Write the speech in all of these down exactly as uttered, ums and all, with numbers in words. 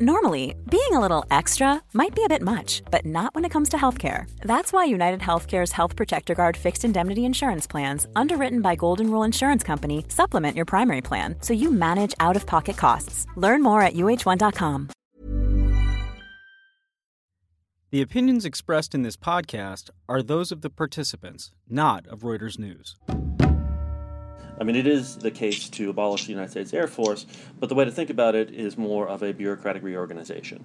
Normally, being a little extra might be a bit much, but not when it comes to healthcare. That's why UnitedHealthcare's Health Protector Guard fixed indemnity insurance plans, underwritten by Golden Rule Insurance Company, supplement your primary plan so you manage out-of-pocket costs. Learn more at U H one dot com. The opinions expressed in this podcast are those of the participants, not of Reuters News. I mean, it is the case to abolish the United States Air Force, but the way to think about it is more of a bureaucratic reorganization.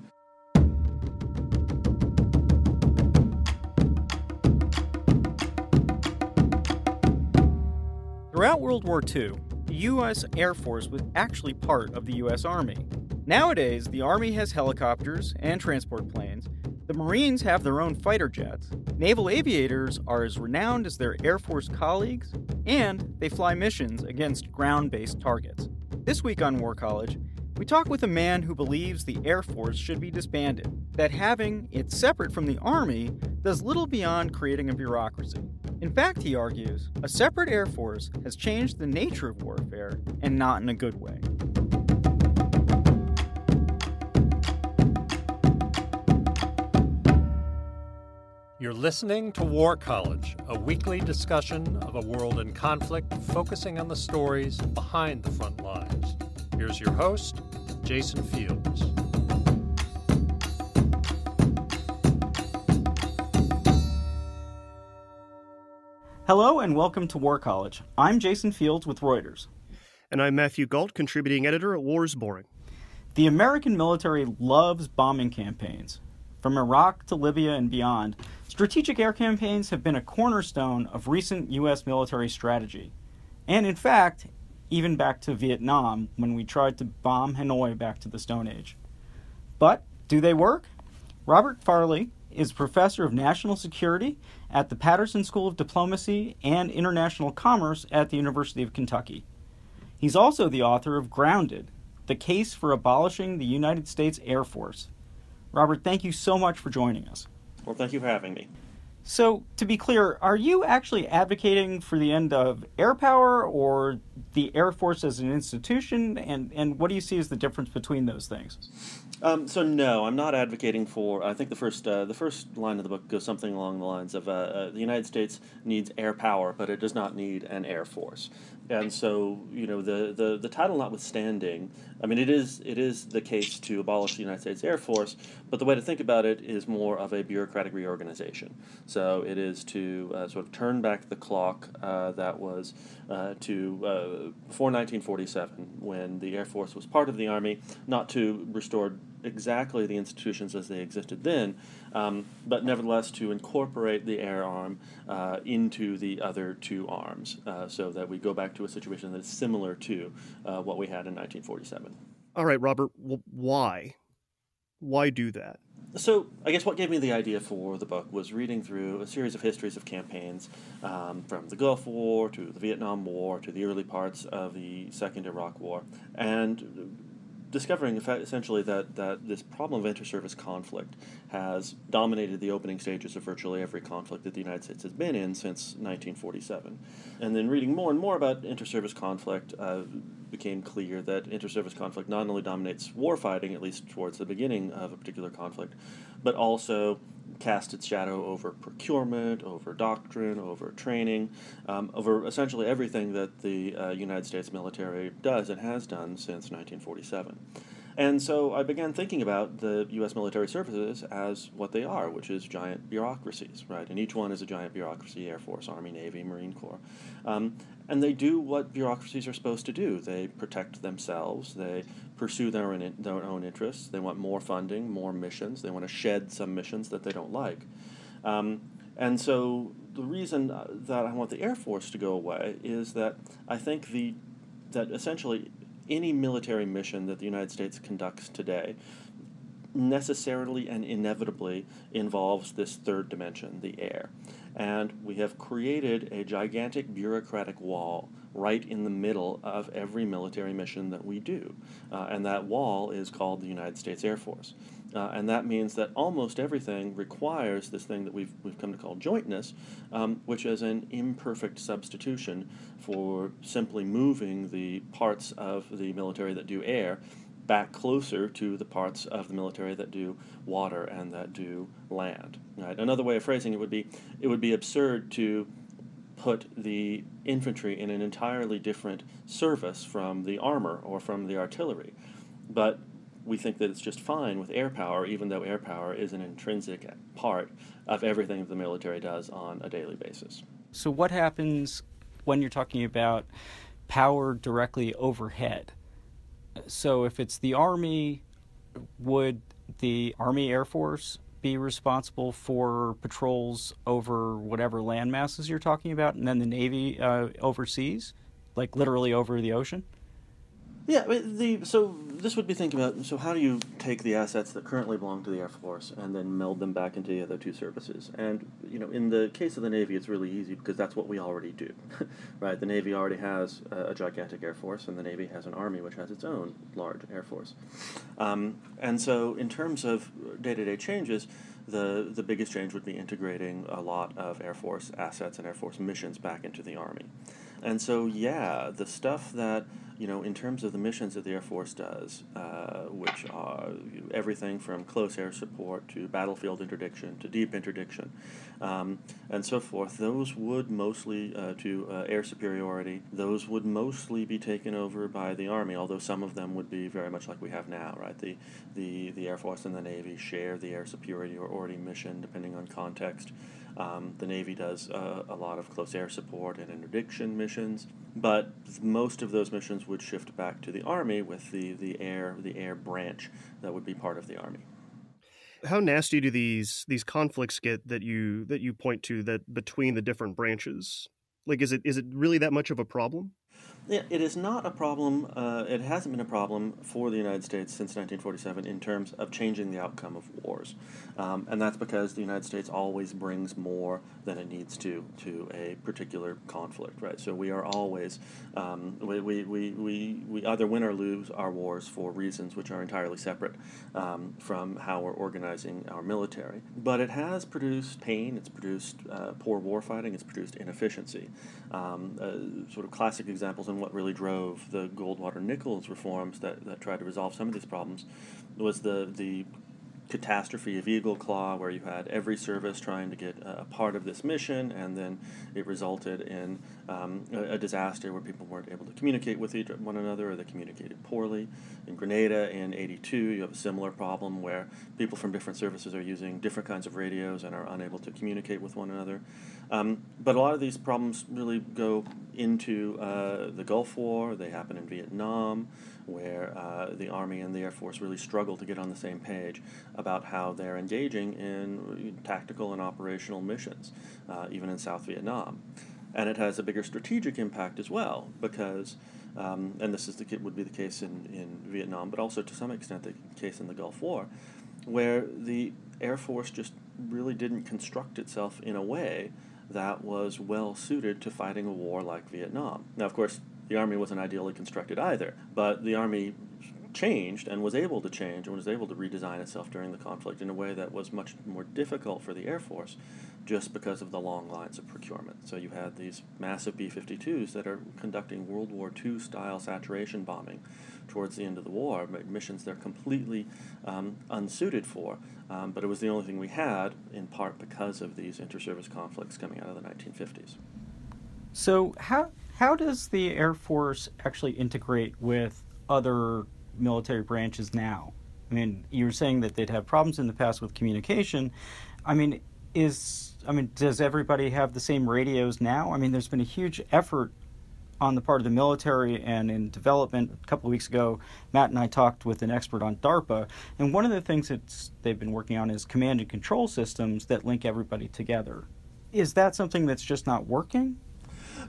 Throughout World War Two, the U S Air Force was actually part of the U S Army. Nowadays, the Army has helicopters and transport planes, the Marines have their own fighter jets, naval aviators are as renowned as their Air Force colleagues, and they fly missions against ground-based targets. This week on War College, we talk with a man who believes the Air Force should be disbanded, that having it separate from the Army does little beyond creating a bureaucracy. In fact, he argues, a separate Air Force has changed the nature of warfare, and not in a good way. You're listening to War College, a weekly discussion of a world in conflict focusing on the stories behind the front lines. Here's your host, Jason Fields. Hello and welcome to War College. I'm Jason Fields with Reuters. And I'm Matthew Galt, contributing editor at War is Boring. The American military loves bombing campaigns. From Iraq to Libya and beyond, strategic air campaigns have been a cornerstone of recent U S military strategy. And in fact, even back to Vietnam, when we tried to bomb Hanoi back to the Stone Age. But do they work? Robert Farley is professor of national security at the Patterson School of Diplomacy and International Commerce at the University of Kentucky. He's also the author of Grounded: The Case for Abolishing the United States Air Force. Robert, thank you so much for joining us. Well, thank you for having me. So, to be clear, are you actually advocating for the end of air power or the Air Force as an institution? And, and what do you see as the difference between those things? Um, so, no, I'm not advocating for, I think the first uh, the first line of the book goes something along the lines of uh, uh, the United States needs air power, but it does not need an Air Force. And so, you know, the, the, the title notwithstanding, I mean, it is it is the case to abolish the United States Air Force, but the way to think about it is more of a bureaucratic reorganization. So it is to uh, sort of turn back the clock uh, that was uh, to uh, before nineteen forty-seven, when the Air Force was part of the Army, not to restore exactly the institutions as they existed then, um, but nevertheless to incorporate the air arm uh, into the other two arms, uh, so that we go back to a situation that is similar to uh, what we had in nineteen forty-seven. All right, Robert, well, why? Why do that? So I guess what gave me the idea for the book was reading through a series of histories of campaigns, um, from the Gulf War to the Vietnam War to the early parts of the Second Iraq War, and discovering essentially that, that this problem of inter-service conflict has dominated the opening stages of virtually every conflict that the United States has been in since nineteen forty-seven. And then reading more and more about inter-service conflict, uh, became clear that inter-service conflict not only dominates warfighting, at least towards the beginning of a particular conflict, but also cast its shadow over procurement, over doctrine, over training, um, over essentially everything that the uh, United States military does and has done since nineteen forty-seven. And so I began thinking about the U S military services as what they are, which is giant bureaucracies, right? And each one is a giant bureaucracy: Air Force, Army, Navy, Marine Corps. Um, and they do what bureaucracies are supposed to do. They protect themselves. They pursue their own, their own interests. They want more funding, more missions. They want to shed some missions that they don't like. Um, and so the reason that I want the Air Force to go away is that I think the that essentially any military mission that the United States conducts today necessarily and inevitably involves this third dimension, the air. And we have created a gigantic bureaucratic wall right in the middle of every military mission that we do. Uh, and that wall is called the United States Air Force. Uh, and that means that almost everything requires this thing that we've we've come to call jointness, um, which is an imperfect substitution for simply moving the parts of the military that do air back closer to the parts of the military that do water and that do land. Right? Another way of phrasing it would be, it would be absurd to put the infantry in an entirely different service from the armor or from the artillery. But we think that it's just fine with air power, even though air power is an intrinsic part of everything that the military does on a daily basis. So what happens when you're talking about power directly overhead? So if it's the Army, would the Army Air Force be responsible for patrols over whatever land masses you're talking about, and then the Navy uh, overseas, like literally over the ocean? Yeah, the, so this would be thinking about, so how do you take the assets that currently belong to the Air Force and then meld them back into the other two services? And, you know, in the case of the Navy, it's really easy because that's what we already do, right? The Navy already has a gigantic Air Force, and the Navy has an Army which has its own large Air Force. Um, and so in terms of day-to-day changes, the, the biggest change would be integrating a lot of Air Force assets and Air Force missions back into the Army. And so, yeah, the stuff that, you know, in terms of the missions that the Air Force does, uh, which are everything from close air support to battlefield interdiction to deep interdiction, um, and so forth, those would mostly, uh, to uh, air superiority, those would mostly be taken over by the Army, although some of them would be very much like we have now, right? The, the, the Air Force and the Navy share the air superiority mission depending on context. Um, the Navy does uh, a lot of close air support and interdiction missions, but most of those missions would shift back to the Army with the, the air the air branch that would be part of the Army. How nasty do these these conflicts get that you that you point to that between the different branches? Like, is it is it really that much of a problem? Yeah, it is not a problem. Uh, it hasn't been a problem for the United States since nineteen forty-seven in terms of changing the outcome of wars. Um, and that's because the United States always brings more than it needs to to a particular conflict, right? So we are always, um, we, we, we, we, we either win or lose our wars for reasons which are entirely separate um, from how we're organizing our military. But it has produced pain, it's produced uh, poor warfighting, it's produced inefficiency. Um, uh, sort of classic examples in what really drove the Goldwater-Nichols reforms that, that tried to resolve some of these problems was the, the catastrophe of Eagle Claw, where you had every service trying to get a part of this mission, and then it resulted in um, a, a disaster where people weren't able to communicate with each one another, or they communicated poorly. In Grenada in eighty-two, you have a similar problem where people from different services are using different kinds of radios and are unable to communicate with one another. Um, but a lot of these problems really go into uh, the Gulf War. They happen in Vietnam, where uh, the Army and the Air Force really struggle to get on the same page about how they're engaging in tactical and operational missions, uh, even in South Vietnam. And it has a bigger strategic impact as well, because, um, and this is the would be the case in, in Vietnam, but also to some extent the case in the Gulf War, where the Air Force just really didn't construct itself in a way that was well suited to fighting a war like Vietnam. Now, of course, the Army wasn't ideally constructed either, but the Army changed and was able to change and was able to redesign itself during the conflict in a way that was much more difficult for the Air Force just because of the long lines of procurement. So you had these massive B fifty-twos that are conducting World War Two-style saturation bombing towards the end of the war, missions they're completely um, unsuited for, um, but it was the only thing we had, in part because of these inter-service conflicts coming out of the nineteen fifties. So how how does the Air Force actually integrate with other military branches now? I mean, you were saying that they'd have problems in the past with communication. I mean, is I mean, does everybody have the same radios now? I mean, there's been a huge effort on the part of the military and in development. A couple of weeks ago, Matt and I talked with an expert on DARPA, and one of the things that they've been working on is command and control systems that link everybody together. Is that something that's just not working?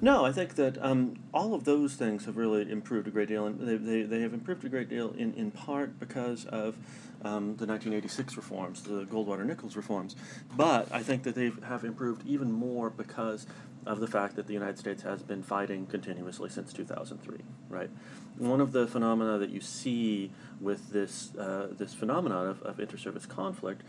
No, I think that um, all of those things have really improved a great deal, and they they, they have improved a great deal in, in part because of um, the nineteen eighty-six reforms, the Goldwater-Nichols reforms. But I think that they have improved even more because of the fact that the United States has been fighting continuously since two thousand three, right? One of the phenomena that you see with this uh, this phenomenon of, of inter-service conflict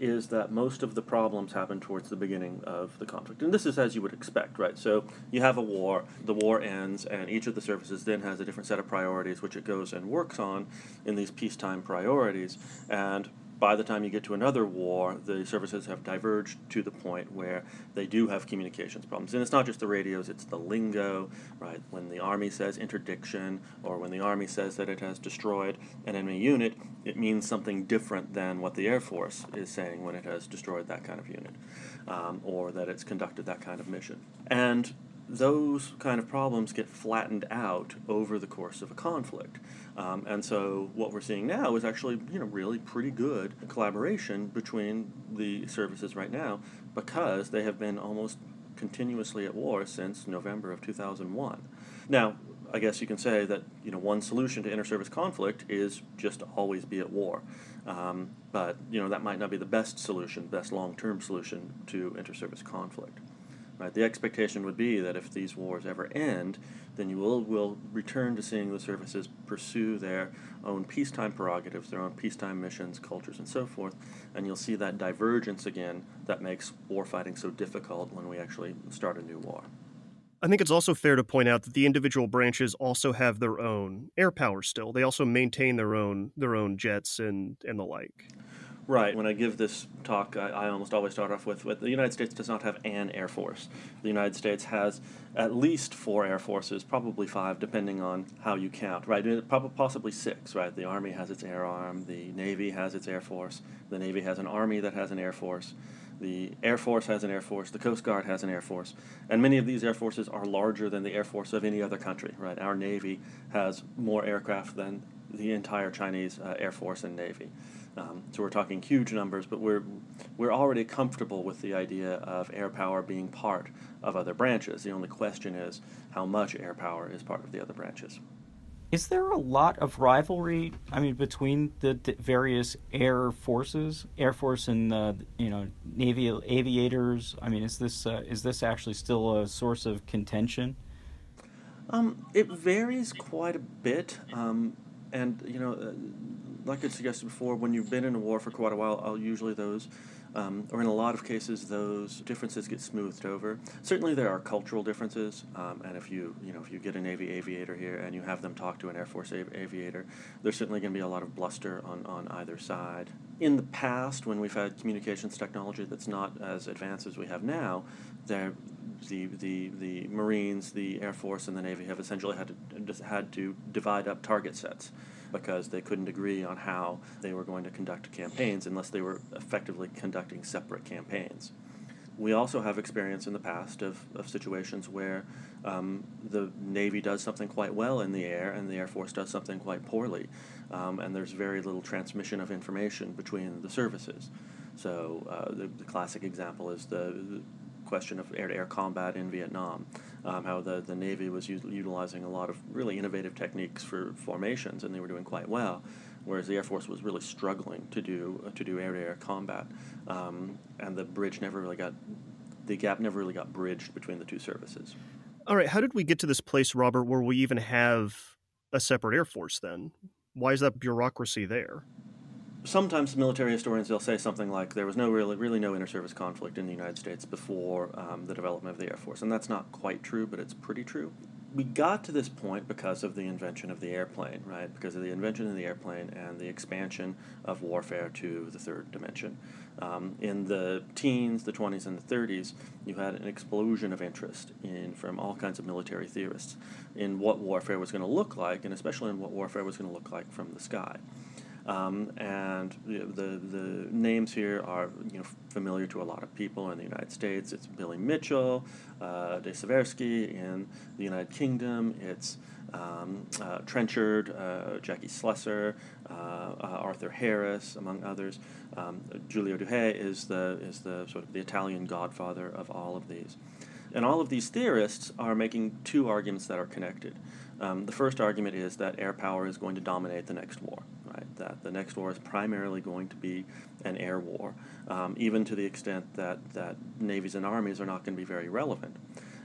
is that most of the problems happen towards the beginning of the conflict. And this is as you would expect, right? So you have a war, the war ends, and each of the services then has a different set of priorities which it goes and works on in these peacetime priorities. And by the time you get to another war, the services have diverged to the point where they do have communications problems. And it's not just the radios, it's the lingo, right? When the Army says interdiction, or when the Army says that it has destroyed an enemy unit, it means something different than what the Air Force is saying when it has destroyed that kind of unit, um, or that it's conducted that kind of mission. And those kind of problems get flattened out over the course of a conflict. Um, and so what we're seeing now is actually, you know, really pretty good collaboration between the services right now, because they have been almost continuously at war since November of two thousand one. Now, I guess you can say that, you know, one solution to inter-service conflict is just to always be at war. Um, but, you know, that might not be the best solution, best long-term solution to inter-service conflict. Right. The expectation would be that if these wars ever end, then you will, will return to seeing the services pursue their own peacetime prerogatives, their own peacetime missions, cultures, and so forth, and you'll see that divergence again that makes warfighting so difficult when we actually start a new war. I think it's also fair to point out that the individual branches also have their own air power still. They also maintain their own their own jets and, and the like. Right. When I give this talk, I, I almost always start off with, with the United States does not have an Air Force. The United States has at least four Air Forces, probably five, depending on how you count, right? Probably, possibly six, right? The Army has its Air Arm. The Navy has its Air Force. The Navy has an Army that has an Air Force. The Air Force has an Air Force. The Coast Guard has an Air Force. And many of these Air Forces are larger than the Air Force of any other country, right? Our Navy has more aircraft than the entire Chinese uh, Air Force and Navy. Um, so we're talking huge numbers, but we're we're already comfortable with the idea of air power being part of other branches. The only question is how much air power is part of the other branches. Is there a lot of rivalry, I mean, between the d- various air forces, Air Force and, uh, you know, Navy aviators? I mean, is this, uh, is this actually still a source of contention? Um, it varies quite a bit, um, and, you know... Uh, Like I suggested before, when you've been in a war for quite a while, I'll usually those, um, or in a lot of cases, those differences get smoothed over. Certainly, there are cultural differences, um, and if you, you know, if you get a Navy aviator here and you have them talk to an Air Force av- aviator, there's certainly going to be a lot of bluster on, on either side. In the past, when we've had communications technology that's not as advanced as we have now, there. The, the the Marines, the Air Force, and the Navy have essentially had to had to divide up target sets because they couldn't agree on how they were going to conduct campaigns unless they were effectively conducting separate campaigns. We also have experience in the past of, of situations where um, the Navy does something quite well in the air and the Air Force does something quite poorly, um, and there's very little transmission of information between the services. So uh, the, the classic example is the, the question of air-to-air combat in Vietnam, um, how the, the Navy was u- utilizing a lot of really innovative techniques for formations, and they were doing quite well, whereas the Air Force was really struggling to do uh, to do air-to-air combat, um, and the bridge never really got the gap never really got bridged between the two services. All right, how did we get to this place, Robert, where we even have a separate Air Force? Then, why is that bureaucracy there? Sometimes military historians, they'll say something like, there was no really, really no inter-service conflict in the United States before um, the development of the Air Force. And that's not quite true, but it's pretty true. We got to this point because of the invention of the airplane, right? Because of the invention of the airplane and the expansion of warfare to the third dimension. Um, in the teens, the twenties, and the thirties, you had an explosion of interest in from all kinds of military theorists in what warfare was going to look like, and especially in what warfare was going to look like from the sky. Um, and the, the the names here are, you know, familiar to a lot of people in the United States. It's Billy Mitchell, uh, De Seversky in the United Kingdom. It's um, uh, Trenchard, uh, Jackie Slesser, uh, uh, Arthur Harris, among others. Um, Giulio Douhet is the is the sort of the Italian godfather of all of these. And all of these theorists are making two arguments that are connected. Um, the first argument is that air power is going to dominate the next war, right? That the next war is primarily going to be an air war, um, even to the extent that, that navies and armies are not going to be very relevant.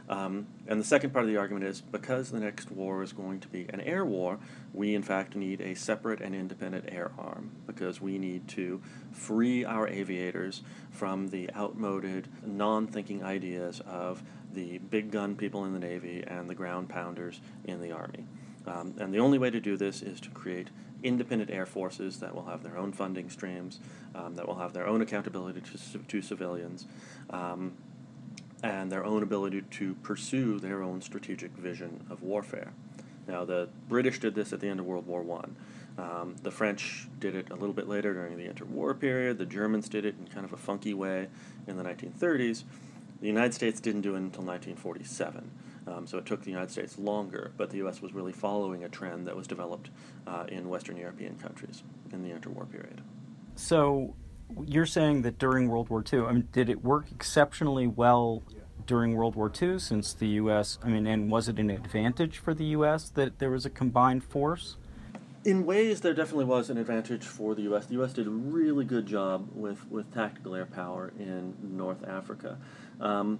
Um, and the second part of the argument is, because the next war is going to be an air war, we in fact need a separate and independent air arm, because we need to free our aviators from the outmoded, non-thinking ideas of the big gun people in the Navy and the ground pounders in the Army. Um, and the only way to do this is to create independent air forces that will have their own funding streams, um, that will have their own accountability to, to civilians, um, and their own ability to pursue their own strategic vision of warfare. Now, the British did this at the end of World War One. Um, the French did it a little bit later during the interwar period. The Germans did it in kind of a funky way in the nineteen thirties. The United States didn't do it until nineteen forty-seven, um, so it took the United States longer, but the U S was really following a trend that was developed uh, in Western European countries in the interwar period. So you're saying that during World War Two, I mean, did it work exceptionally well during World War Two, since the U S, I mean, and was it an advantage for the U S that there was a combined force? In ways, there definitely was an advantage for the U S. The U S did a really good job with, with tactical air power in North Africa. Um,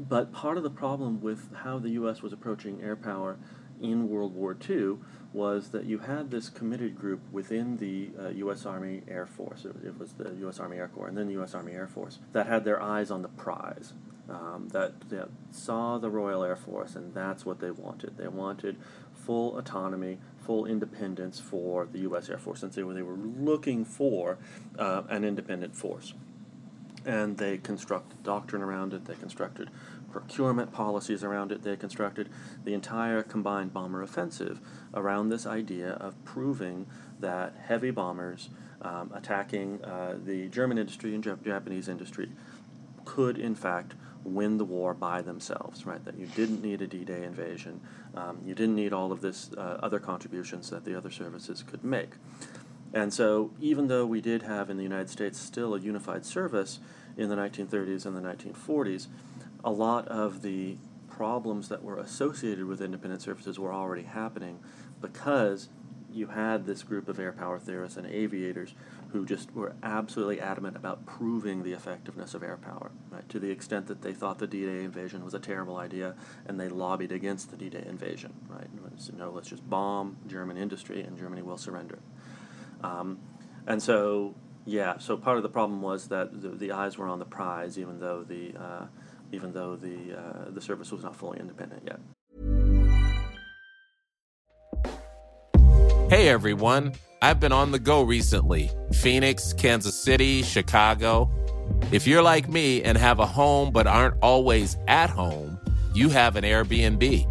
but part of the problem with how the U S was approaching air power in World War Two was that you had this committed group within the uh, U S. Army Air Force, it, it was the U S. Army Air Corps, and then the U S. Army Air Force, that had their eyes on the prize, um, that, that saw the Royal Air Force, and that's what they wanted. They wanted full autonomy, full independence for the U S. Air Force, since they were, they were looking for uh, an independent force. And they constructed doctrine around it, they constructed procurement policies around it, they constructed the entire combined bomber offensive around this idea of proving that heavy bombers um, attacking uh, the German industry and Jap- Japanese industry could, in fact, win the war by themselves, right? That you didn't need a D-Day invasion, um, you didn't need all of this uh, other contributions that the other services could make. And so even though we did have in the United States still a unified service in the nineteen thirties and the nineteen forties, a lot of the problems that were associated with independent services were already happening because you had this group of air power theorists and aviators who just were absolutely adamant about proving the effectiveness of air power, right? To the extent that they thought the D-Day invasion was a terrible idea and they lobbied against the D-Day invasion, right? So, no, let's just bomb German industry and Germany will surrender. Um, and so, yeah, so part of the problem was that the, the eyes were on the prize, even though the uh, even though the uh, the service was not fully independent yet. Hey everyone, I've been on the go recently. Phoenix, Kansas City, Chicago. If you're like me and have a home but aren't always at home, you have an Airbnb.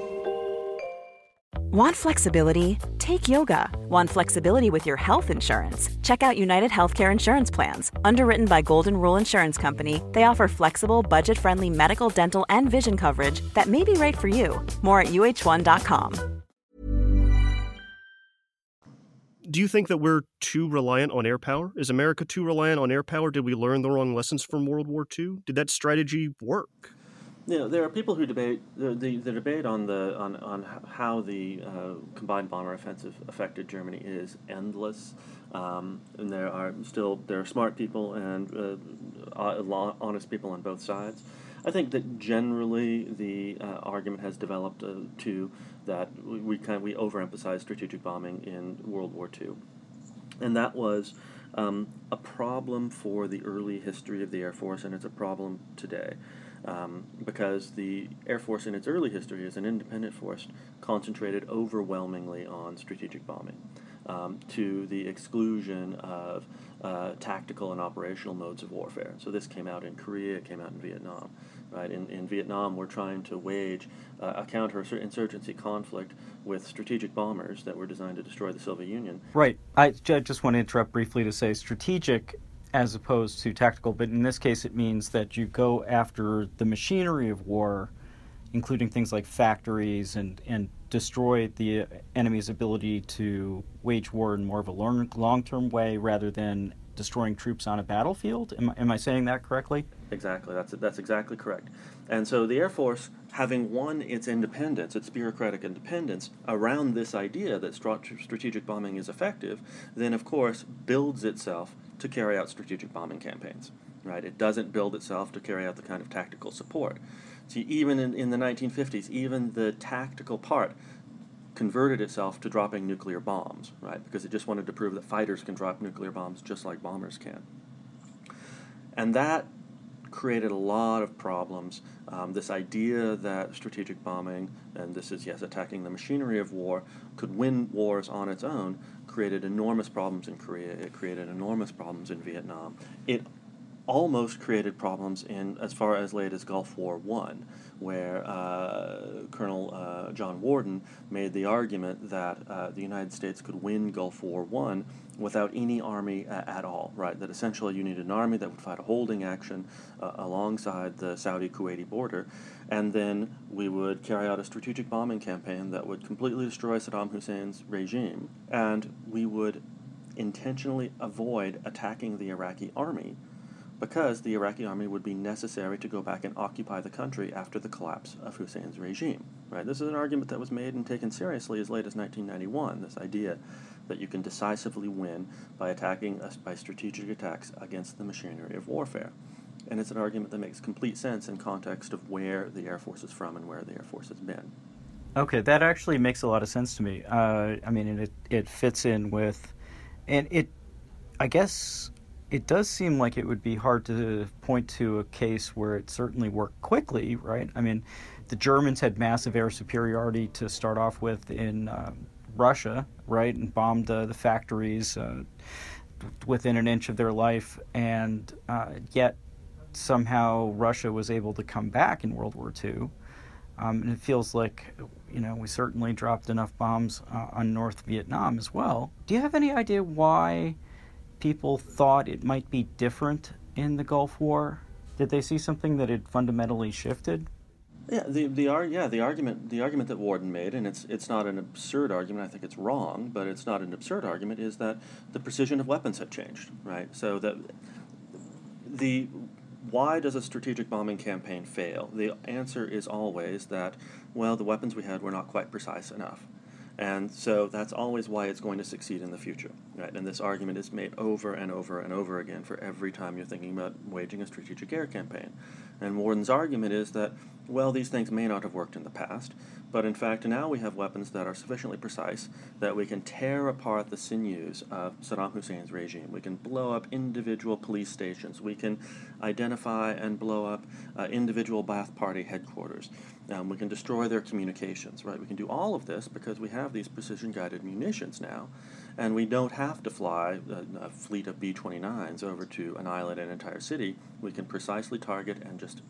Want flexibility? Take yoga. Want flexibility with your health insurance? Check out UnitedHealthcare Insurance Plans. Underwritten by Golden Rule Insurance Company, they offer flexible, budget-friendly medical, dental, and vision coverage that may be right for you. More at U H one dot com. Do you think that we're too reliant on air power? Is America too reliant on air power? Did we learn the wrong lessons from World War Two? Did that strategy work? You know, there are people who debate the, the, the debate on the on, on how the uh, combined bomber offensive affected Germany is endless, um, and there are still there are smart people and uh, honest people on both sides. I think that generally the uh, argument has developed uh, to that we, we kind of, we overemphasize strategic bombing in World War Two, and that was um, a problem for the early history of the Air Force, and it's a problem today. Um, because the Air Force in its early history as an independent force concentrated overwhelmingly on strategic bombing um, to the exclusion of uh, tactical and operational modes of warfare. So this came out in Korea, it came out in Vietnam. Right? In, in Vietnam, we're trying to wage uh, a counterinsurgency conflict with strategic bombers that were designed to destroy the Soviet Union. Right. I, I just want to interrupt briefly to say strategic as opposed to tactical, but in this case it means that you go after the machinery of war, including things like factories, and, and destroy the enemy's ability to wage war in more of a long, long-term way rather than destroying troops on a battlefield. Am, am I saying that correctly? Exactly. That's that's exactly correct. And so the Air Force, having won its independence, its bureaucratic independence, around this idea that strategic bombing is effective, then, of course, builds itself to carry out strategic bombing campaigns. Right? It doesn't build itself to carry out the kind of tactical support. See, even in, in the nineteen fifties, even the tactical part converted itself to dropping nuclear bombs, right? Because it just wanted to prove that fighters can drop nuclear bombs just like bombers can. And that created a lot of problems. Um, this idea that strategic bombing, and this is, yes, attacking the machinery of war, could win wars on its own, created enormous problems in Korea. It created enormous problems in Vietnam. It almost created problems in as far as late as Gulf War One, where uh, Colonel uh, John Warden made the argument that uh, the United States could win Gulf War One without any army uh, at all, right? That essentially you needed an army that would fight a holding action uh, alongside the Saudi-Kuwaiti border, and then we would carry out a strategic bombing campaign that would completely destroy Saddam Hussein's regime, and we would intentionally avoid attacking the Iraqi army, because the Iraqi army would be necessary to go back and occupy the country after the collapse of Hussein's regime. Right? This is an argument that was made and taken seriously as late as nineteen ninety-one, this idea that you can decisively win by attacking us by strategic attacks against the machinery of warfare. And it's an argument that makes complete sense in context of where the Air Force is from and where the Air Force has been. Okay, that actually makes a lot of sense to me. Uh, I mean, it, it fits in with, and it, I guess... It does seem like it would be hard to point to a case where it certainly worked quickly, right? I mean, the Germans had massive air superiority to start off with in um, Russia, right, and bombed uh, the factories uh, within an inch of their life, and uh, yet somehow Russia was able to come back in World War Two. Um, and it feels like, you know, we certainly dropped enough bombs uh, on North Vietnam as well. Do you have any idea why people thought it might be different in the Gulf War? Did they see something that had fundamentally shifted? Yeah, the the yeah the argument the argument that Warden made, and it's it's not an absurd argument. I think it's wrong, but it's not an absurd argument. Is that the precision of weapons had changed, right? So that the why does a strategic bombing campaign fail? The answer is always that, well, the weapons we had were not quite precise enough. And so that's always why it's going to succeed in the future, right? And this argument is made over and over and over again for every time you're thinking about waging a strategic air campaign. And Warden's argument is that, well, these things may not have worked in the past, but in fact now we have weapons that are sufficiently precise that we can tear apart the sinews of Saddam Hussein's regime. We can blow up individual police stations. We can identify and blow up uh, individual Ba'ath Party headquarters. Um, we can destroy their communications, right? We can do all of this because we have these precision-guided munitions now, and we don't have to fly a, a fleet of B twenty-nines over to annihilate an entire city. We can precisely target and just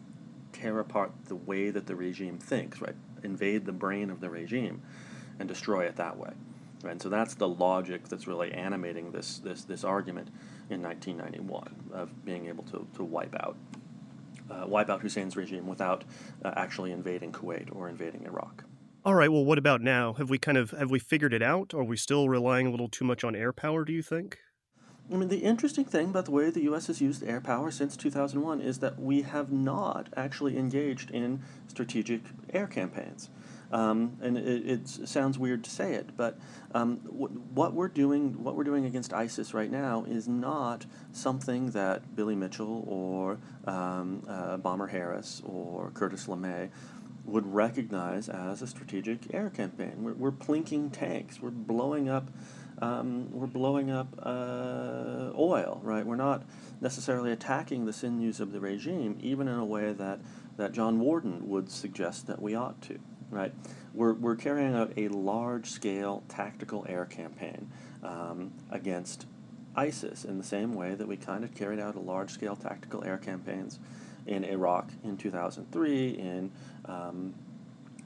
tear apart the way that the regime thinks, right? Invade the brain of the regime and destroy it that way, right? And so that's the logic that's really animating this this this argument in nineteen ninety-one of being able to, to wipe out uh, wipe out Hussein's regime without uh, actually invading Kuwait or invading Iraq. All right, well, what about now? Have we kind of have we figured it out? Are we still relying a little too much on air power, do you think? I mean, the interesting thing about the way the U S has used air power since two thousand one is that we have not actually engaged in strategic air campaigns. Um, and it, it sounds weird to say it, but um, w- what we're doing, what we're doing against ISIS right now, is not something that Billy Mitchell or um, uh, Bomber Harris or Curtis LeMay would recognize as a strategic air campaign. We're, we're plinking tanks. We're blowing up. Um, we're blowing up uh, oil, right? We're not necessarily attacking the sinews of the regime, even in a way that, that John Warden would suggest that we ought to, right? We're we're carrying out a large-scale tactical air campaign um, against ISIS in the same way that we kind of carried out a large-scale tactical air campaigns in Iraq in two thousand three, in um,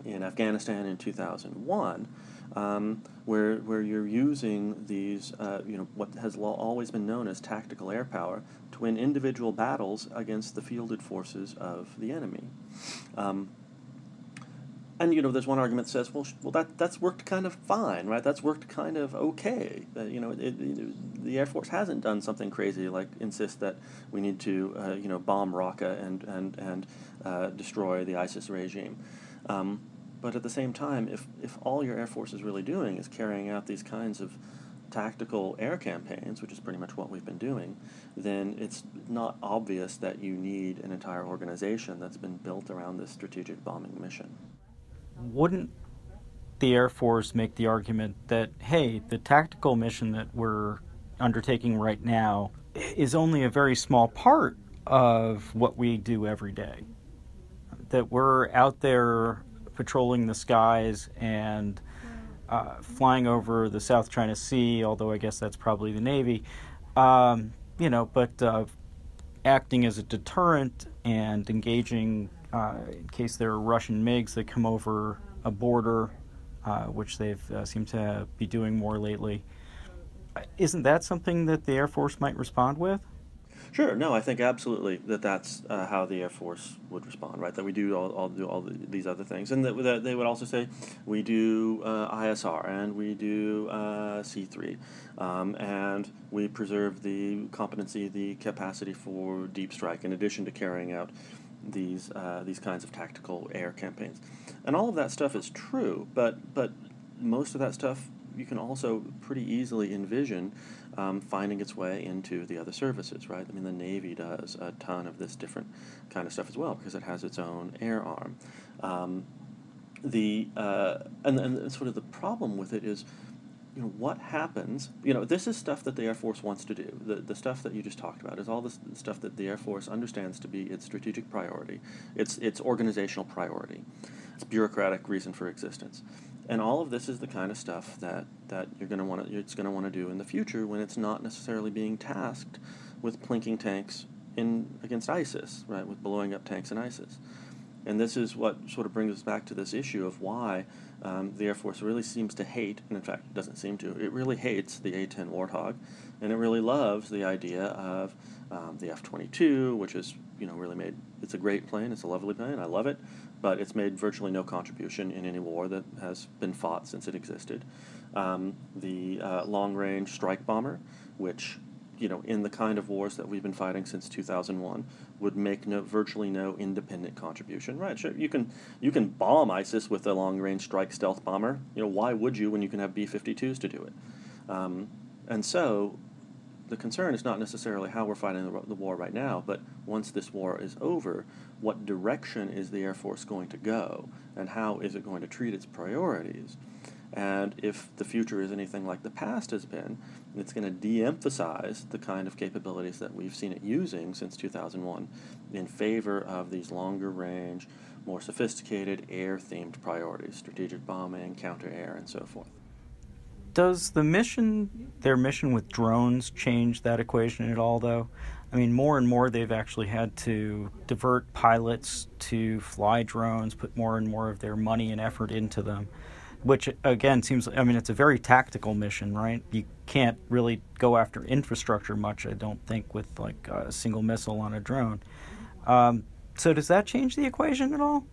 in Afghanistan in two thousand one, um, where where you're using these, uh, you know, what has always been known as tactical air power to win individual battles against the fielded forces of the enemy. Um, And, you know, there's one argument that says, well, sh- well, that that's worked kind of fine, right? That's worked kind of okay. Uh, you know, it, it, the Air Force hasn't done something crazy like insist that we need to, uh, you know, bomb Raqqa and, and, and uh, destroy the ISIS regime. Um, but at the same time, if, if all your Air Force is really doing is carrying out these kinds of tactical air campaigns, which is pretty much what we've been doing, then it's not obvious that you need an entire organization that's been built around this strategic bombing mission. Wouldn't the Air Force make the argument that, hey, the tactical mission that we're undertaking right now is only a very small part of what we do every day? That we're out there patrolling the skies and uh, flying over the South China Sea, although I guess that's probably the Navy, um, you know, but uh, acting as a deterrent and engaging Uh, in case there are Russian MiGs that come over a border, uh, which they have uh, seem to be doing more lately. Isn't that something that the Air Force might respond with? Sure. No, I think absolutely that that's uh, how the Air Force would respond, right? That we do all, all do all the, these other things, and that, that they would also say we do uh, I S R and we do uh, C three, um, and we preserve the competency, the capacity for deep strike, in addition to carrying out these uh, these kinds of tactical air campaigns. And all of that stuff is true, but but most of that stuff you can also pretty easily envision um, finding its way into the other services, right? I mean, the Navy does a ton of this different kind of stuff as well because it has its own air arm. Um, the uh, and, and sort of the problem with it is, you know, what happens, you know, this is stuff that the Air Force wants to do. The the stuff that you just talked about is all this stuff that the Air Force understands to be its strategic priority, its its organizational priority, its bureaucratic reason for existence. And all of this is the kind of stuff that, that you're going to want to, it's going to want to do in the future when it's not necessarily being tasked with plinking tanks in against ISIS, right, with blowing up tanks in ISIS. And this is what sort of brings us back to this issue of why um, the Air Force really seems to hate, and in fact doesn't seem to, it really hates the A ten Warthog, and it really loves the idea of um, the F twenty-two, which is, you know, really made, it's a great plane, it's a lovely plane, I love it, but it's made virtually no contribution in any war that has been fought since it existed. Um, the uh, long-range strike bomber, which, you know, in the kind of wars that we've been fighting since two thousand one, would make no, virtually no independent contribution, right? Sure, you can you can bomb ISIS with a long-range strike stealth bomber. You know, why would you when you can have B fifty-twos to do it? Um, and so the concern is not necessarily how we're fighting the, the war right now, but once this war is over, what direction is the Air Force going to go, and how is it going to treat its priorities? And if the future is anything like the past has been, it's going to de-emphasize the kind of capabilities that we've seen it using since two thousand one in favor of these longer-range, more sophisticated, air-themed priorities, strategic bombing, counter-air, and so forth. Does the mission, their mission with drones, change that equation at all, though? I mean, more and more they've actually had to divert pilots to fly drones, put more and more of their money and effort into them. Which, again, seems, I mean, it's a very tactical mission, right? You can't really go after infrastructure much, I don't think, with, like, a single missile on a drone. Um, so does that change the equation at all?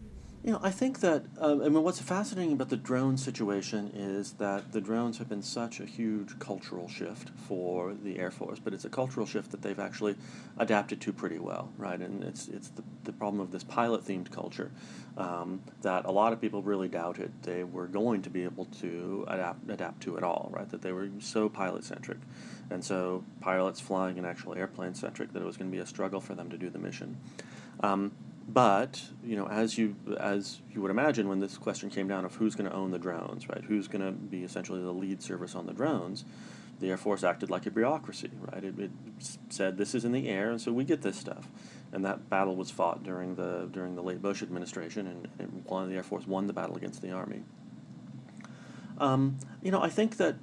You know, I think that, um, I mean, what's fascinating about the drone situation is that the drones have been such a huge cultural shift for the Air Force, but it's a cultural shift that they've actually adapted to pretty well, right? And it's it's the, the problem of this pilot-themed culture. Um, that a lot of people really doubted they were going to be able to adapt adapt to at all, right? That they were so pilot-centric, and so pilots flying an actual airplane-centric that it was going to be a struggle for them to do the mission. Um, but, you know, as you as you would imagine, when this question came down of who's going to own the drones, right? Who's going to be essentially the lead service on the drones? The Air Force acted like a bureaucracy, right? It, it said this is in the air, and so we get this stuff. And that battle was fought during the during the late Bush administration, and, and won, the Air Force won the battle against the Army. Um, you know, I think that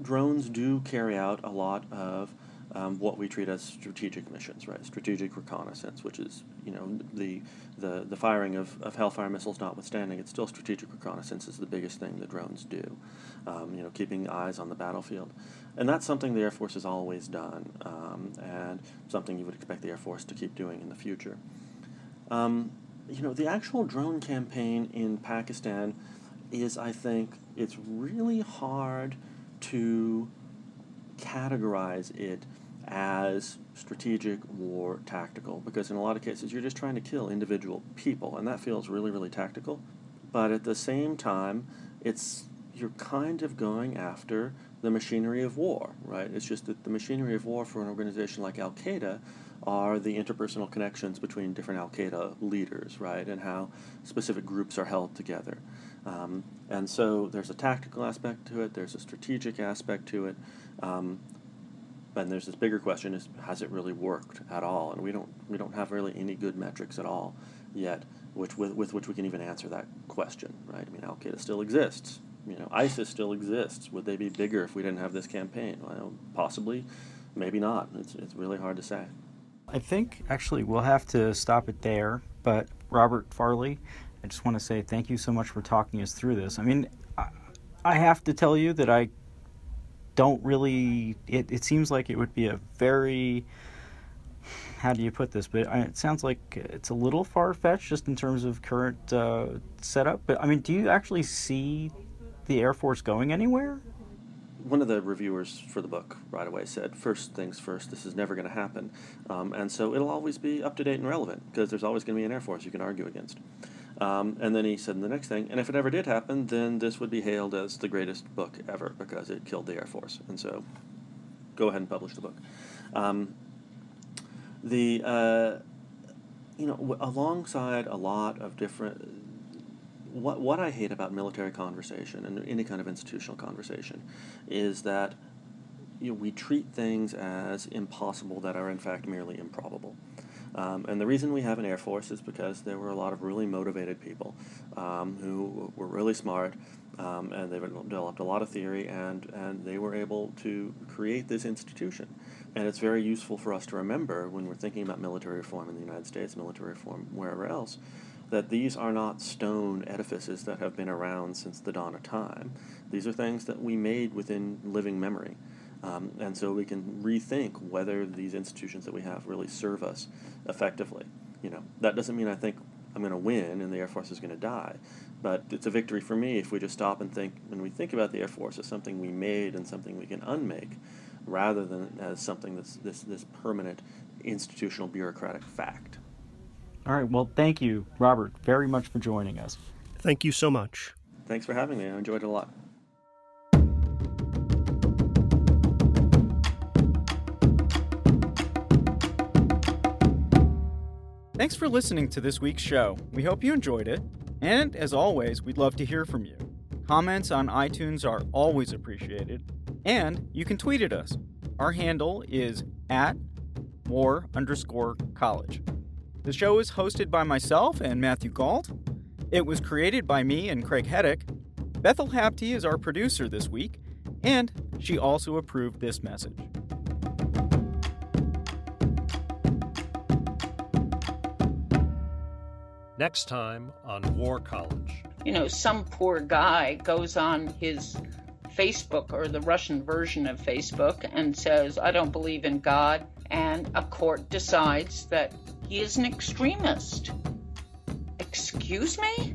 drones do carry out a lot of um, what we treat as strategic missions, right? Strategic reconnaissance, which is, you know, the the, the firing of, of Hellfire missiles notwithstanding, it's still strategic reconnaissance is the biggest thing the drones do, um, you know, keeping eyes on the battlefield. And that's something the Air Force has always done, um, and something you would expect the Air Force to keep doing in the future. Um, you know, the actual drone campaign in Pakistan is, I think, it's really hard to categorize it as strategic war tactical, because in a lot of cases you're just trying to kill individual people, and that feels really, really tactical. But at the same time, it's you're kind of going after the machinery of war, right? It's just that the machinery of war for an organization like al-Qaeda are the interpersonal connections between different al-Qaeda leaders, right, and how specific groups are held together. Um, and so there's a tactical aspect to it, there's a strategic aspect to it, um, and there's this bigger question is, has it really worked at all? And we don't we don't have really any good metrics at all yet which with, with which we can even answer that question, right? I mean, al-Qaeda still exists. You know, ISIS still exists. Would they be bigger if we didn't have this campaign? Well, possibly, maybe not. It's it's really hard to say. I think, actually, we'll have to stop it there. But Robert Farley, I just want to say thank you so much for talking us through this. I mean, I, I have to tell you that I don't really... It, it seems like it would be a very... How do you put this? But it sounds like it's a little far-fetched just in terms of current uh, setup. But, I mean, do you actually see the Air Force going anywhere? One of the reviewers for the book right away said, first things first, this is never going to happen. Um, and so it'll always be up-to-date and relevant, because there's always going to be an Air Force you can argue against. Um, and then he said the next thing, and if it ever did happen, then this would be hailed as the greatest book ever, because it killed the Air Force. And so go ahead and publish the book. Um, the, uh, you know, w- alongside a lot of different... What what I hate about military conversation and any kind of institutional conversation is that, you know, we treat things as impossible that are in fact merely improbable. Um, and the reason we have an Air Force is because there were a lot of really motivated people um, who were really smart, um, and they developed a lot of theory, and, and they were able to create this institution. And it's very useful for us to remember when we're thinking about military reform in the United States, military reform wherever else, that these are not stone edifices that have been around since the dawn of time. These are things that we made within living memory. Um, and so we can rethink whether these institutions that we have really serve us effectively. You know, that doesn't mean I think I'm going to win and the Air Force is going to die, but it's a victory for me if we just stop and think, when we think about the Air Force as something we made and something we can unmake, rather than as something that's this, this permanent institutional bureaucratic fact. All right. Well, thank you, Robert, very much for joining us. Thank you so much. Thanks for having me. I enjoyed it a lot. Thanks for listening to this week's show. We hope you enjoyed it. And as always, we'd love to hear from you. Comments on iTunes are always appreciated. And you can tweet at us. Our handle is at war underscore college. The show is hosted by myself and Matthew Galt. It was created by me and Craig Heddick. Bethel Hapti is our producer this week, and she also approved this message. Next time on War College. You know, some poor guy goes on his Facebook or the Russian version of Facebook and says, I don't believe in God, and a court decides that he is an extremist. Excuse me?